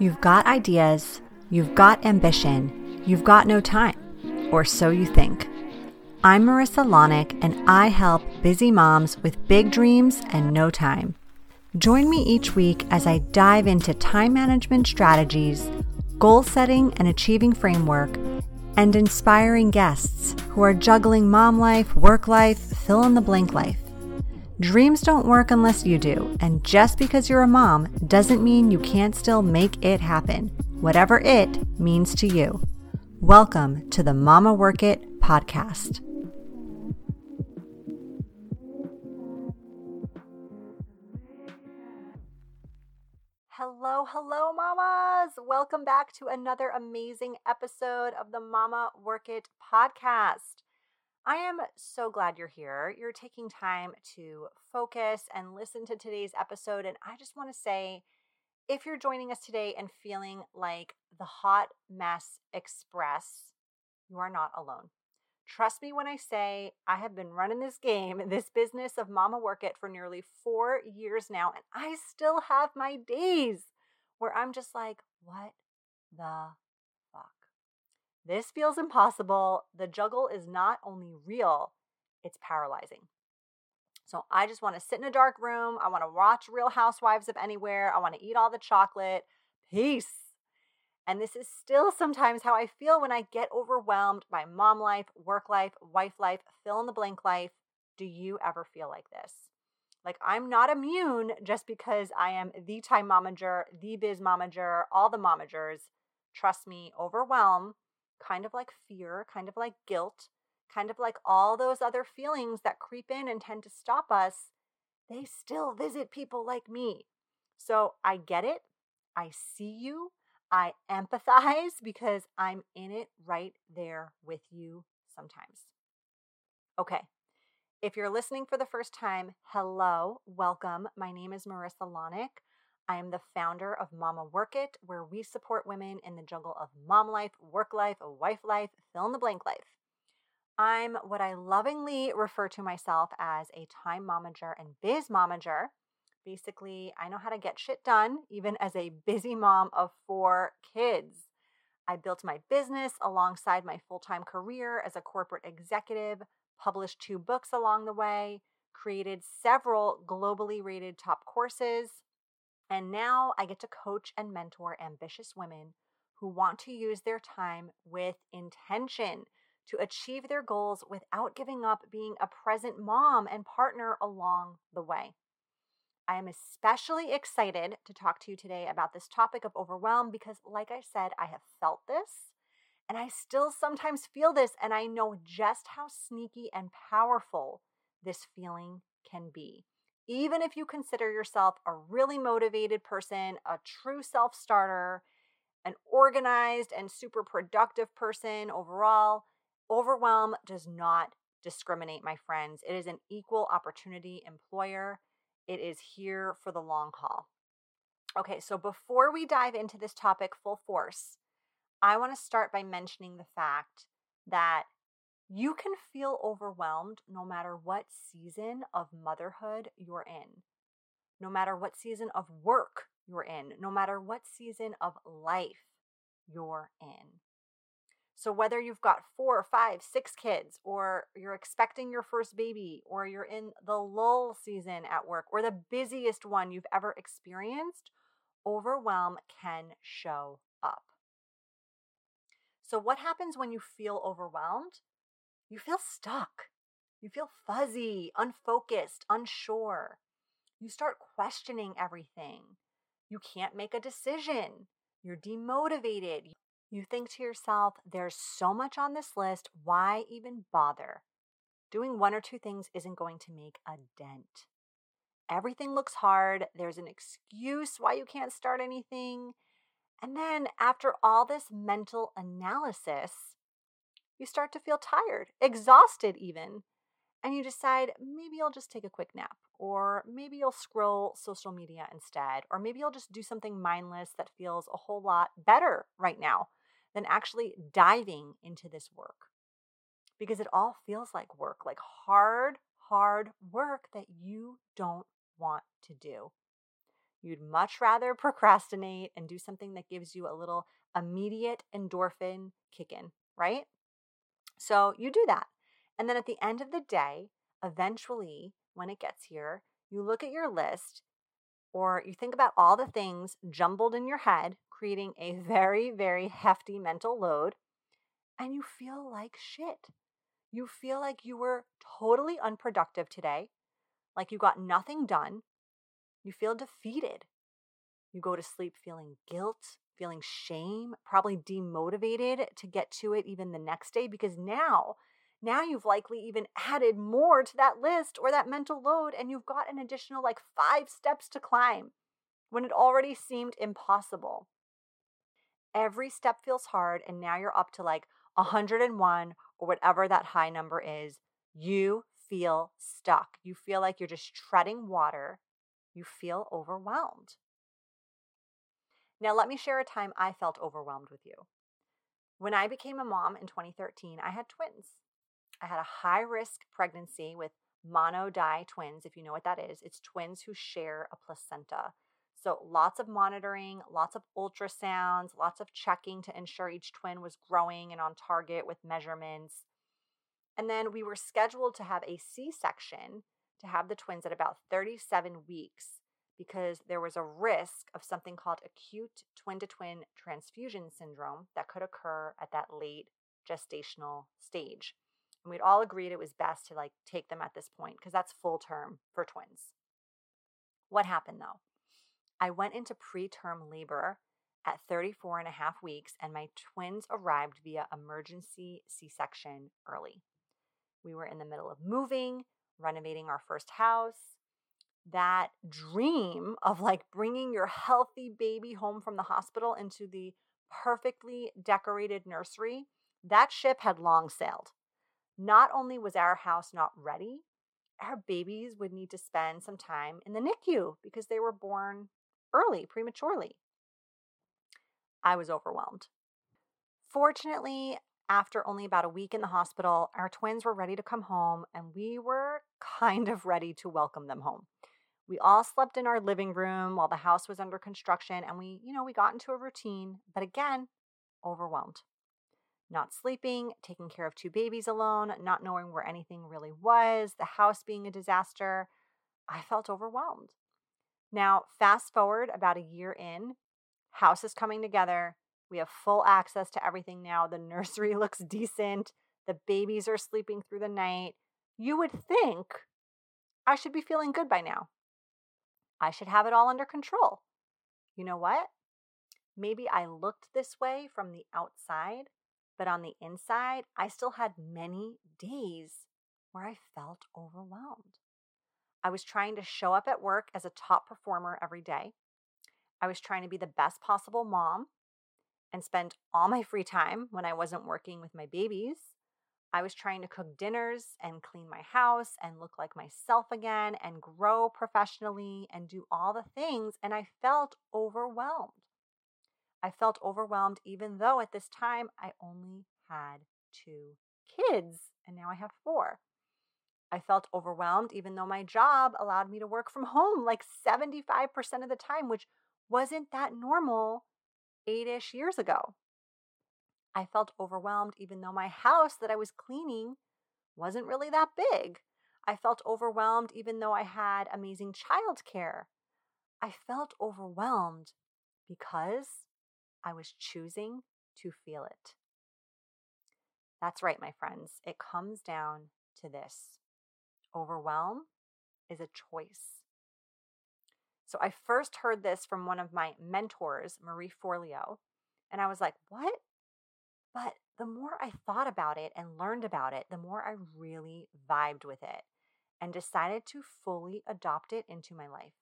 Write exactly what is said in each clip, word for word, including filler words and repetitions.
You've got ideas, you've got ambition, you've got no time, or so you think. I'm Marissa Lonick, and I help busy moms with big dreams and no time. Join me each week as I dive into time management strategies, goal setting and achieving framework, and inspiring guests who are juggling mom life, work life, fill in the blank life. Dreams don't work unless you do, and just because you're a mom doesn't mean you can't still make it happen, whatever it means to you. Welcome to the Mama Work It podcast. Hello, hello, mamas. Welcome back to another amazing episode of the Mama Work It podcast. I am so glad you're here. You're taking time to focus and listen to today's episode. And I just want to say, if you're joining us today and feeling like the hot mess express, you are not alone. Trust me when I say I have been running this game, this business of Mama Work It for nearly four years now, and I still have my days where I'm just like, what the this feels impossible. The juggle is not only real, it's paralyzing. So I just want to sit in a dark room. I want to watch Real Housewives of Anywhere. I want to eat all the chocolate. Peace. And this is still sometimes how I feel when I get overwhelmed by mom life, work life, wife life, fill in the blank life. Do you ever feel like this? Like, I'm not immune just because I am the time momager, the biz momager, all the momagers. Trust me, overwhelm, kind of like fear, kind of like guilt, kind of like all those other feelings that creep in and tend to stop us, they still visit people like me. So I get it. I see you. I empathize because I'm in it right there with you sometimes. Okay. If you're listening for the first time, hello, welcome. My name is Marissa Lonick. I am the founder of Mama Work It, where we support women in the juggle of mom life, work life, wife life, fill in the blank life. I'm what I lovingly refer to myself as a time momager and biz momager. Basically, I know how to get shit done, even as a busy mom of four kids. I built my business alongside my full-time career as a corporate executive, published two books along the way, created several globally rated top courses, and now I get to coach and mentor ambitious women who want to use their time with intention to achieve their goals without giving up being a present mom and partner along the way. I am especially excited to talk to you today about this topic of overwhelm because, like I said, I have felt this and I still sometimes feel this, and I know just how sneaky and powerful this feeling can be. Even if you consider yourself a really motivated person, a true self-starter, an organized and super productive person overall, overwhelm does not discriminate, my friends. It is an equal opportunity employer. It is here for the long haul. Okay, so before we dive into this topic full force, I want to start by mentioning the fact that you can feel overwhelmed no matter what season of motherhood you're in, no matter what season of work you're in, no matter what season of life you're in. So whether you've got four, five, six kids, or you're expecting your first baby, or you're in the lull season at work, or the busiest one you've ever experienced, overwhelm can show up. So what happens when you feel overwhelmed? You feel stuck. You feel fuzzy, unfocused, unsure. You start questioning everything. You can't make a decision. You're demotivated. You think to yourself, there's so much on this list. Why even bother? Doing one or two things isn't going to make a dent. Everything looks hard. There's an excuse why you can't start anything. And then after all this mental analysis, you start to feel tired, exhausted even, and you decide maybe you'll just take a quick nap, or maybe you'll scroll social media instead, or maybe you'll just do something mindless that feels a whole lot better right now than actually diving into this work. Because it all feels like work, like hard, hard work that you don't want to do. You'd much rather procrastinate and do something that gives you a little immediate endorphin kick in, right? So you do that. And then at the end of the day, eventually, when it gets here, you look at your list or you think about all the things jumbled in your head, creating a very, very hefty mental load, and you feel like shit. You feel like you were totally unproductive today, like you got nothing done. You feel defeated. You go to sleep feeling guilt, feeling shame, probably demotivated to get to it even the next day because now, now you've likely even added more to that list or that mental load, and you've got an additional like five steps to climb when it already seemed impossible. Every step feels hard, and now you're up to like one hundred one or whatever that high number is. You feel stuck. You feel like you're just treading water. You feel overwhelmed. Now, let me share a time I felt overwhelmed with you. When I became a mom in twenty thirteen, I had twins. I had a high-risk pregnancy with monodi twins, if you know what that is. It's twins who share a placenta. So lots of monitoring, lots of ultrasounds, lots of checking to ensure each twin was growing and on target with measurements. And then we were scheduled to have a C-section to have the twins at about thirty-seven weeks because there was a risk of something called acute twin-to-twin transfusion syndrome that could occur at that late gestational stage. And we'd all agreed it was best to like take them at this point because that's full term for twins. What happened though? I went into preterm labor at thirty-four and a half weeks and my twins arrived via emergency C-section early. We were in the middle of moving, renovating our first house. That dream of like bringing your healthy baby home from the hospital into the perfectly decorated nursery, that ship had long sailed. Not only was our house not ready, our babies would need to spend some time in the N I C U because they were born early, prematurely. I was overwhelmed. Fortunately, after only about a week in the hospital, our twins were ready to come home and we were kind of ready to welcome them home. We all slept in our living room while the house was under construction and we, you know, we got into a routine, but again, overwhelmed. Not sleeping, taking care of two babies alone, not knowing where anything really was, the house being a disaster. I felt overwhelmed. Now, fast forward about a year in, house is coming together. We have full access to everything now. The nursery looks decent. The babies are sleeping through the night. You would think I should be feeling good by now. I should have it all under control. You know what? Maybe I looked this way from the outside, but on the inside, I still had many days where I felt overwhelmed. I was trying to show up at work as a top performer every day. I was trying to be the best possible mom and spend all my free time when I wasn't working with my babies. I was trying to cook dinners and clean my house and look like myself again and grow professionally and do all the things, and I felt overwhelmed. I felt overwhelmed even though at this time I only had two kids and now I have four. I felt overwhelmed even though my job allowed me to work from home like seventy-five percent of the time, which wasn't that normal eight-ish years ago. I felt overwhelmed even though my house that I was cleaning wasn't really that big. I felt overwhelmed even though I had amazing childcare. I felt overwhelmed because I was choosing to feel it. That's right, my friends. It comes down to this. Overwhelm is a choice. So I first heard this from one of my mentors, Marie Forleo, and I was like, what? But the more I thought about it and learned about it, the more I really vibed with it and decided to fully adopt it into my life.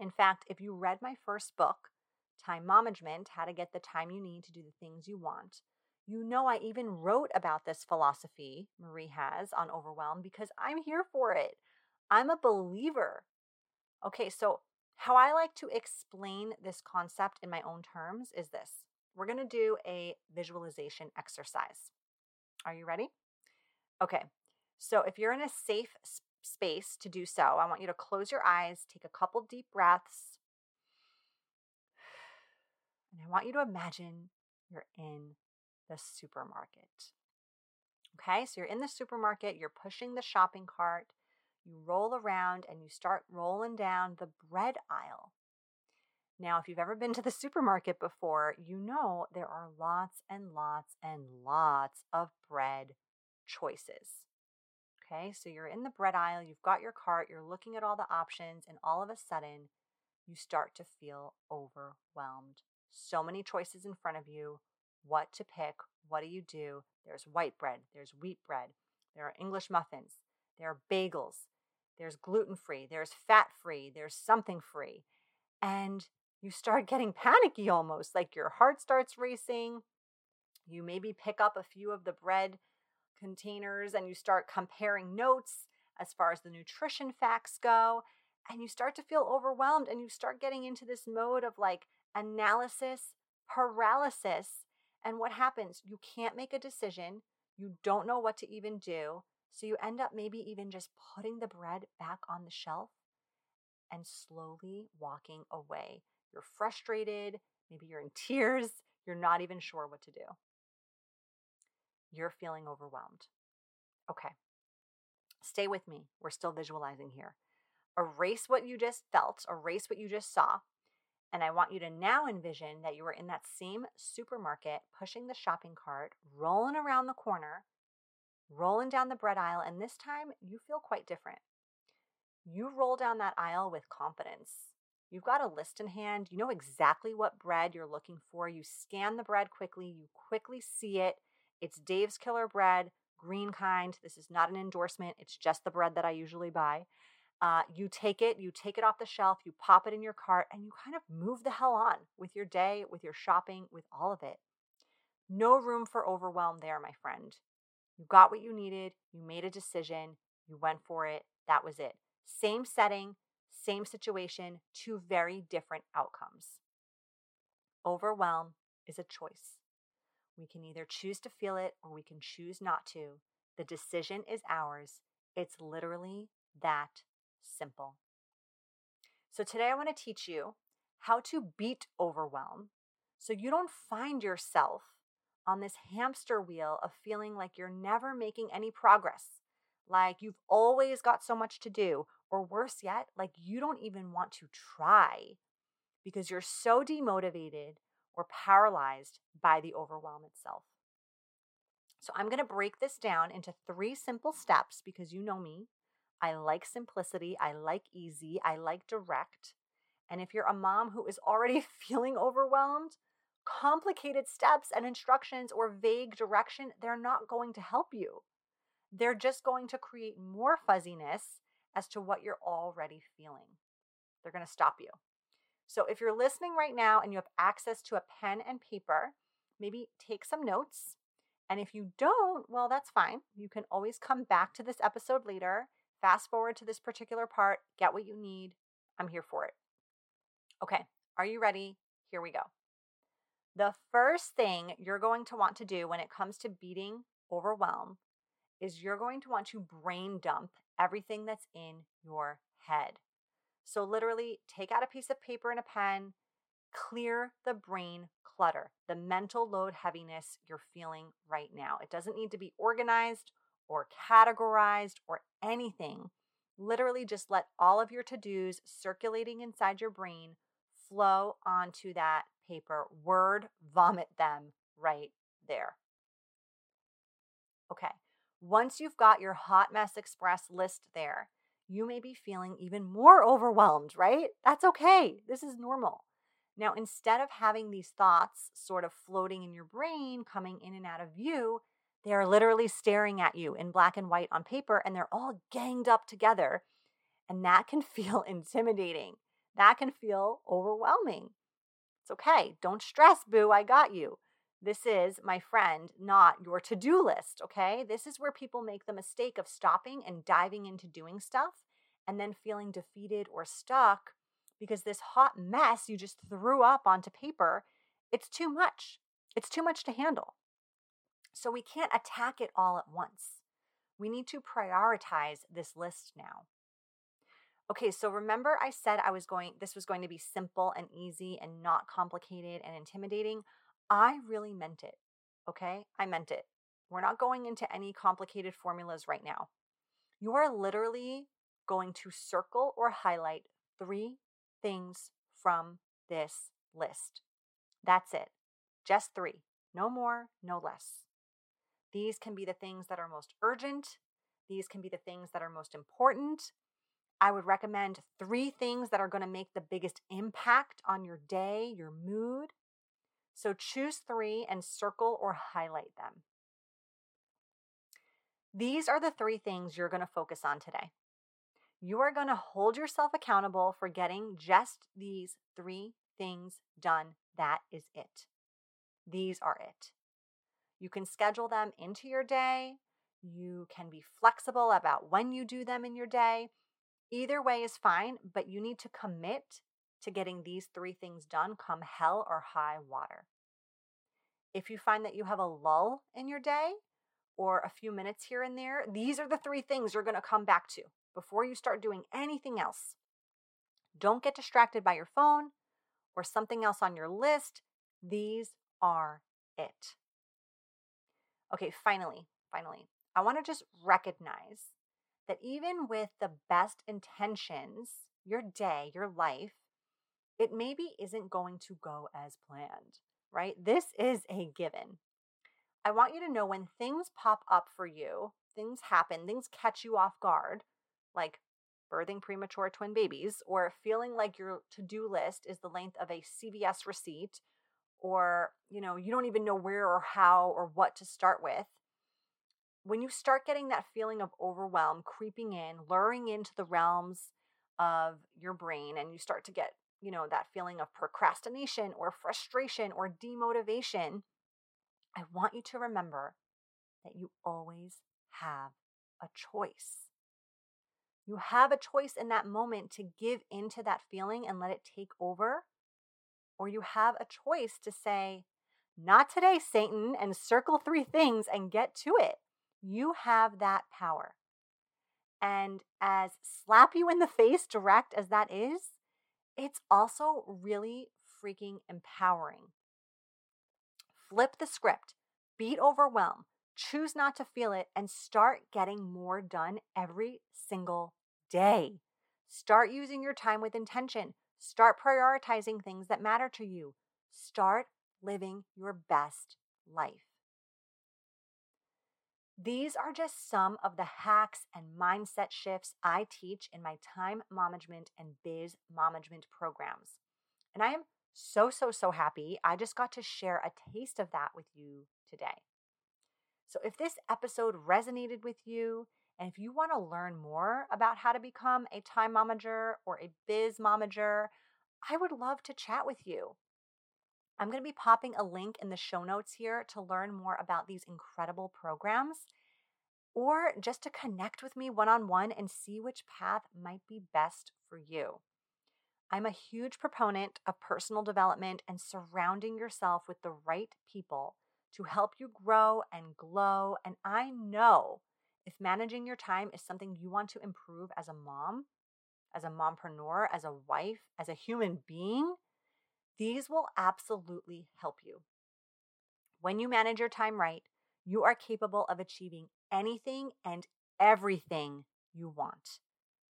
In fact, if you read my first book, Time Management, How to Get the Time You Need to Do the Things You Want, you know I even wrote about this philosophy Marie has on overwhelm because I'm here for it. I'm a believer. Okay, so how I like to explain this concept in my own terms is this. We're going to do a visualization exercise. Are you ready? Okay, so if you're in a safe space to do so, I want you to close your eyes, take a couple deep breaths, And I want you to imagine you're in the supermarket. Okay, so you're in the supermarket, you're pushing the shopping cart, you roll around and you start rolling down the bread aisle. Now, if you've ever been to the supermarket before, you know there are lots and lots and lots of bread choices. Okay, so you're in the bread aisle, you've got your cart, you're looking at all the options, and all of a sudden, you start to feel overwhelmed. So many choices in front of you, what to pick, what do you do? There's white bread, there's wheat bread, there are English muffins, there are bagels, there's gluten-free, there's fat-free, there's something free. And you start getting panicky almost, like your heart starts racing. You maybe pick up a few of the bread containers and you start comparing notes as far as the nutrition facts go, and you start to feel overwhelmed and you start getting into this mode of like analysis paralysis. And what happens? You can't make a decision. You don't know what to even do. So you end up maybe even just putting the bread back on the shelf and slowly walking away. You're frustrated. Maybe you're in tears. You're not even sure what to do. You're feeling overwhelmed. Okay. Stay with me. We're still visualizing here. Erase what you just felt. Erase what you just saw. And I want you to now envision that you were in that same supermarket, pushing the shopping cart, rolling around the corner, rolling down the bread aisle, and this time you feel quite different. You roll down that aisle with confidence. You've got a list in hand. You know exactly what bread you're looking for. You scan the bread quickly. You quickly see it. It's Dave's Killer Bread, green kind. This is not an endorsement. It's just the bread that I usually buy. Uh, you take it, you take it off the shelf, you pop it in your cart, and you kind of move the hell on with your day, with your shopping, with all of it. No room for overwhelm there, my friend. You got what you needed, you made a decision, you went for it, that was it. Same setting, same situation, two very different outcomes. Overwhelm is a choice. We can either choose to feel it or we can choose not to. The decision is ours. It's literally that simple. So today I want to teach you how to beat overwhelm so you don't find yourself on this hamster wheel of feeling like you're never making any progress, like you've always got so much to do, or worse yet, like you don't even want to try because you're so demotivated or paralyzed by the overwhelm itself. So I'm going to break this down into three simple steps because you know me. I like simplicity, I like easy, I like direct. And if you're a mom who is already feeling overwhelmed, complicated steps and instructions or vague direction, they're not going to help you. They're just going to create more fuzziness as to what you're already feeling. They're going to stop you. So if you're listening right now and you have access to a pen and paper, maybe take some notes. And if you don't, well, that's fine. You can always come back to this episode later. Fast forward to this particular part, get what you need. I'm here for it. Okay, are you ready? Here we go. The first thing you're going to want to do when it comes to beating overwhelm is you're going to want to brain dump everything that's in your head. So literally take out a piece of paper and a pen, clear the brain clutter, the mental load heaviness you're feeling right now. It doesn't need to be organized or categorized or anything. Literally just let all of your to-dos circulating inside your brain flow onto that paper. Word vomit them right there. Okay, once you've got your hot mess express list there, you may be feeling even more overwhelmed, right? That's okay. This is normal. Now, instead of having these thoughts sort of floating in your brain, coming in and out of view, they are literally staring at you in black and white on paper, and they're all ganged up together. And that can feel intimidating. That can feel overwhelming. It's okay. Don't stress, boo. I got you. This is, my friend, not your to-do list, okay? This is where people make the mistake of stopping and diving into doing stuff and then feeling defeated or stuck because this hot mess you just threw up onto paper, it's too much. It's too much to handle. So we can't attack it all at once. We need to prioritize this list now. Okay, so remember I said I was going, this was going to be simple and easy and not complicated and intimidating. I really meant it, okay? I meant it. We're not going into any complicated formulas right now. You are literally going to circle or highlight three things from this list. That's it. Just three. No more, no less. These can be the things that are most urgent. These can be the things that are most important. I would recommend three things that are going to make the biggest impact on your day, your mood. So choose three and circle or highlight them. These are the three things you're going to focus on today. You are going to hold yourself accountable for getting just these three things done. That is it. These are it. You can schedule them into your day. You can be flexible about when you do them in your day. Either way is fine, but you need to commit to getting these three things done come hell or high water. If you find that you have a lull in your day or a few minutes here and there, these are the three things you're going to come back to before you start doing anything else. Don't get distracted by your phone or something else on your list. These are it. Okay, finally, finally, I want to just recognize that even with the best intentions, your day, your life, it maybe isn't going to go as planned, right? This is a given. I want you to know when things pop up for you, things happen, things catch you off guard, like birthing premature twin babies, or feeling like your to-do list is the length of a C V S receipt, or, you know, you don't even know where or how or what to start with. When you start getting that feeling of overwhelm creeping in, luring into the realms of your brain, and you start to get, you know, that feeling of procrastination or frustration or demotivation, I want you to remember that you always have a choice. You have a choice in that moment to give into that feeling and let it take over, or you have a choice to say, not today, Satan, and circle three things and get to it. You have that power. And as slap you in the face direct as that is, it's also really freaking empowering. Flip the script, beat overwhelm, choose not to feel it, and start getting more done every single day. Start using your time with intention. Start prioritizing things that matter to you. Start living your best life. These are just some of the hacks and mindset shifts I teach in my time management and biz management programs. And I am so, so, so happy I just got to share a taste of that with you today. So if this episode resonated with you, and if you want to learn more about how to become a time momager or a biz momager, I would love to chat with you. I'm going to be popping a link in the show notes here to learn more about these incredible programs, or just to connect with me one-on-one and see which path might be best for you. I'm a huge proponent of personal development and surrounding yourself with the right people to help you grow and glow. And I know if managing your time is something you want to improve as a mom, as a mompreneur, as a wife, as a human being, these will absolutely help you. When you manage your time right, you are capable of achieving anything and everything you want.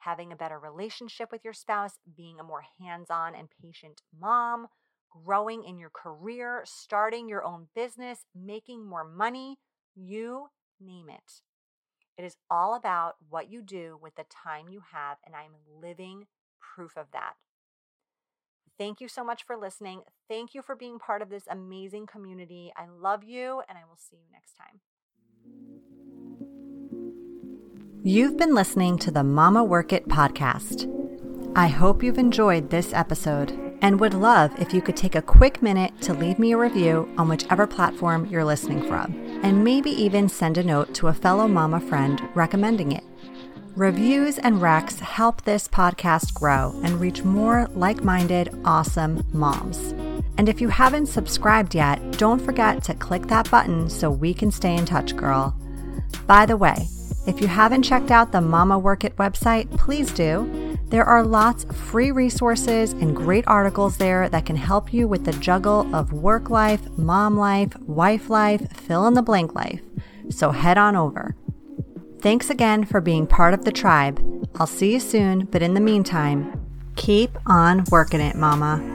Having a better relationship with your spouse, being a more hands-on and patient mom, growing in your career, starting your own business, making more money, you name it. It is all about what you do with the time you have, and I'm living proof of that. Thank you so much for listening. Thank you for being part of this amazing community. I love you, and I will see you next time. You've been listening to the Mama Work It podcast. I hope you've enjoyed this episode and would love if you could take a quick minute to leave me a review on whichever platform you're listening from, and maybe even send a note to a fellow mama friend recommending it. Reviews and recs help this podcast grow and reach more like-minded, awesome moms. And if you haven't subscribed yet, don't forget to click that button so we can stay in touch, girl. By the way, if you haven't checked out the Mama Work It website, please do. There are lots of free resources and great articles there that can help you with the juggle of work life, mom life, wife life, fill in the blank life. So head on over. Thanks again for being part of the tribe. I'll see you soon, but in the meantime, keep on working it, Mama.